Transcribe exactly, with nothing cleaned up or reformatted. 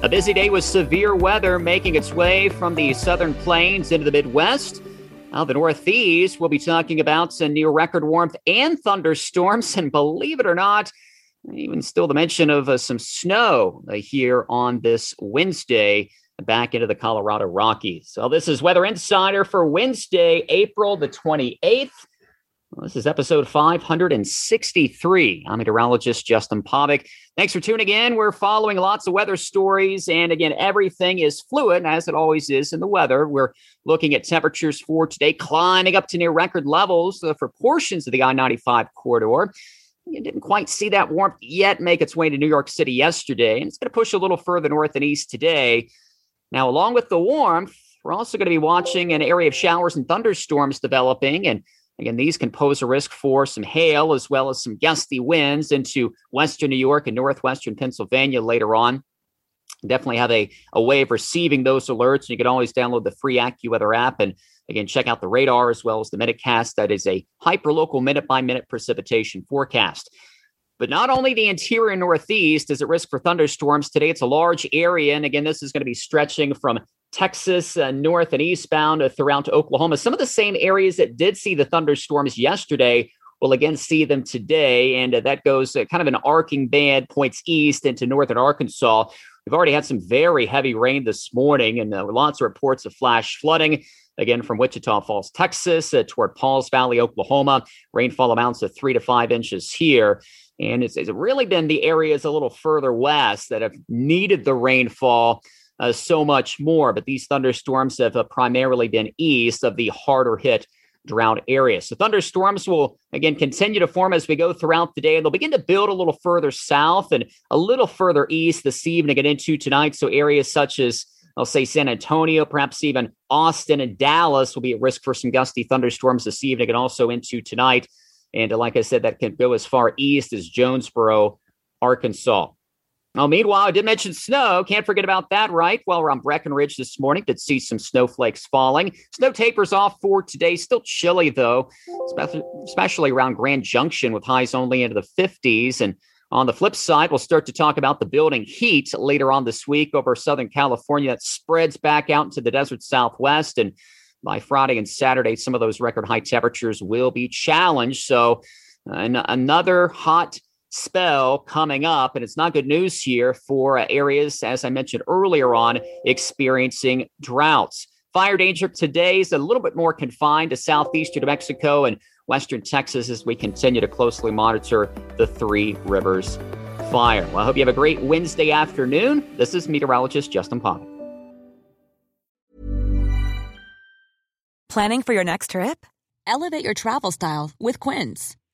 A busy day with severe weather making its way from the southern plains into the Midwest. Now, the Northeast, we'll be talking about some near record warmth and thunderstorms. And believe it or not, even still the mention of uh, some snow uh, here on this Wednesday back into the Colorado Rockies. So this is Weather Insider for Wednesday, April the twenty-eighth. Well, this is episode five sixty-three. I'm meteorologist Justin Pavic. Thanks for tuning in. We're following lots of weather stories. And again, everything is fluid, as it always is in the weather. We're looking at temperatures for today climbing up to near record levels for portions of the I ninety-five corridor. You didn't quite see that warmth yet make its way to New York City yesterday. And it's going to push a little further north and east today. Now, along with the warmth, we're also going to be watching an area of showers and thunderstorms developing. And again, these can pose a risk for some hail as well as some gusty winds into western New York and northwestern Pennsylvania later on. Definitely have a, a way of receiving those alerts. And you can always download the free AccuWeather app. And again, check out the radar as well as the Metacast. That is a hyperlocal minute-by-minute precipitation forecast. But not only the interior Northeast is at risk for thunderstorms today, it's a large area. And again, this is going to be stretching from Texas, uh, north and eastbound uh, throughout Oklahoma. Some of the same areas that did see the thunderstorms yesterday will again see them today. And uh, that goes uh, kind of an arcing band points east into northern Arkansas. We've already had some very heavy rain this morning and uh, lots of reports of flash flooding. Again, from Wichita Falls, Texas, uh, toward Pauls Valley, Oklahoma. Rainfall amounts of three to five inches here. And it's, it's really been the areas a little further west that have needed the rainfall Uh, so much more. But these thunderstorms have uh, primarily been east of the harder hit drought areas. So thunderstorms will, again, continue to form as we go throughout the day. And they'll begin to build a little further south and a little further east this evening and into tonight. So areas such as, I'll say, San Antonio, perhaps even Austin and Dallas will be at risk for some gusty thunderstorms this evening and also into tonight. And uh, like I said, that can go as far east as Jonesboro, Arkansas. Now, meanwhile, I did mention snow. Can't forget about that, right? Well, we're on Breckenridge this morning. Did see some snowflakes falling. Snow tapers off for today. Still chilly, though, especially around Grand Junction with highs only into the fifties. And on the flip side, we'll start to talk about the building heat later on this week over Southern California. That spreads back out into the desert Southwest. And by Friday and Saturday, some of those record high temperatures will be challenged. So uh, an- another hot spell coming up, and it's not good news here for uh, areas, as I mentioned earlier on, experiencing droughts. Fire danger today is a little bit more confined to southeastern New Mexico and western Texas as we continue to closely monitor the Three Rivers fire. Well, I hope you have a great Wednesday afternoon. This is meteorologist Justin Pavic. Planning for your next trip? Elevate your travel style with Quince.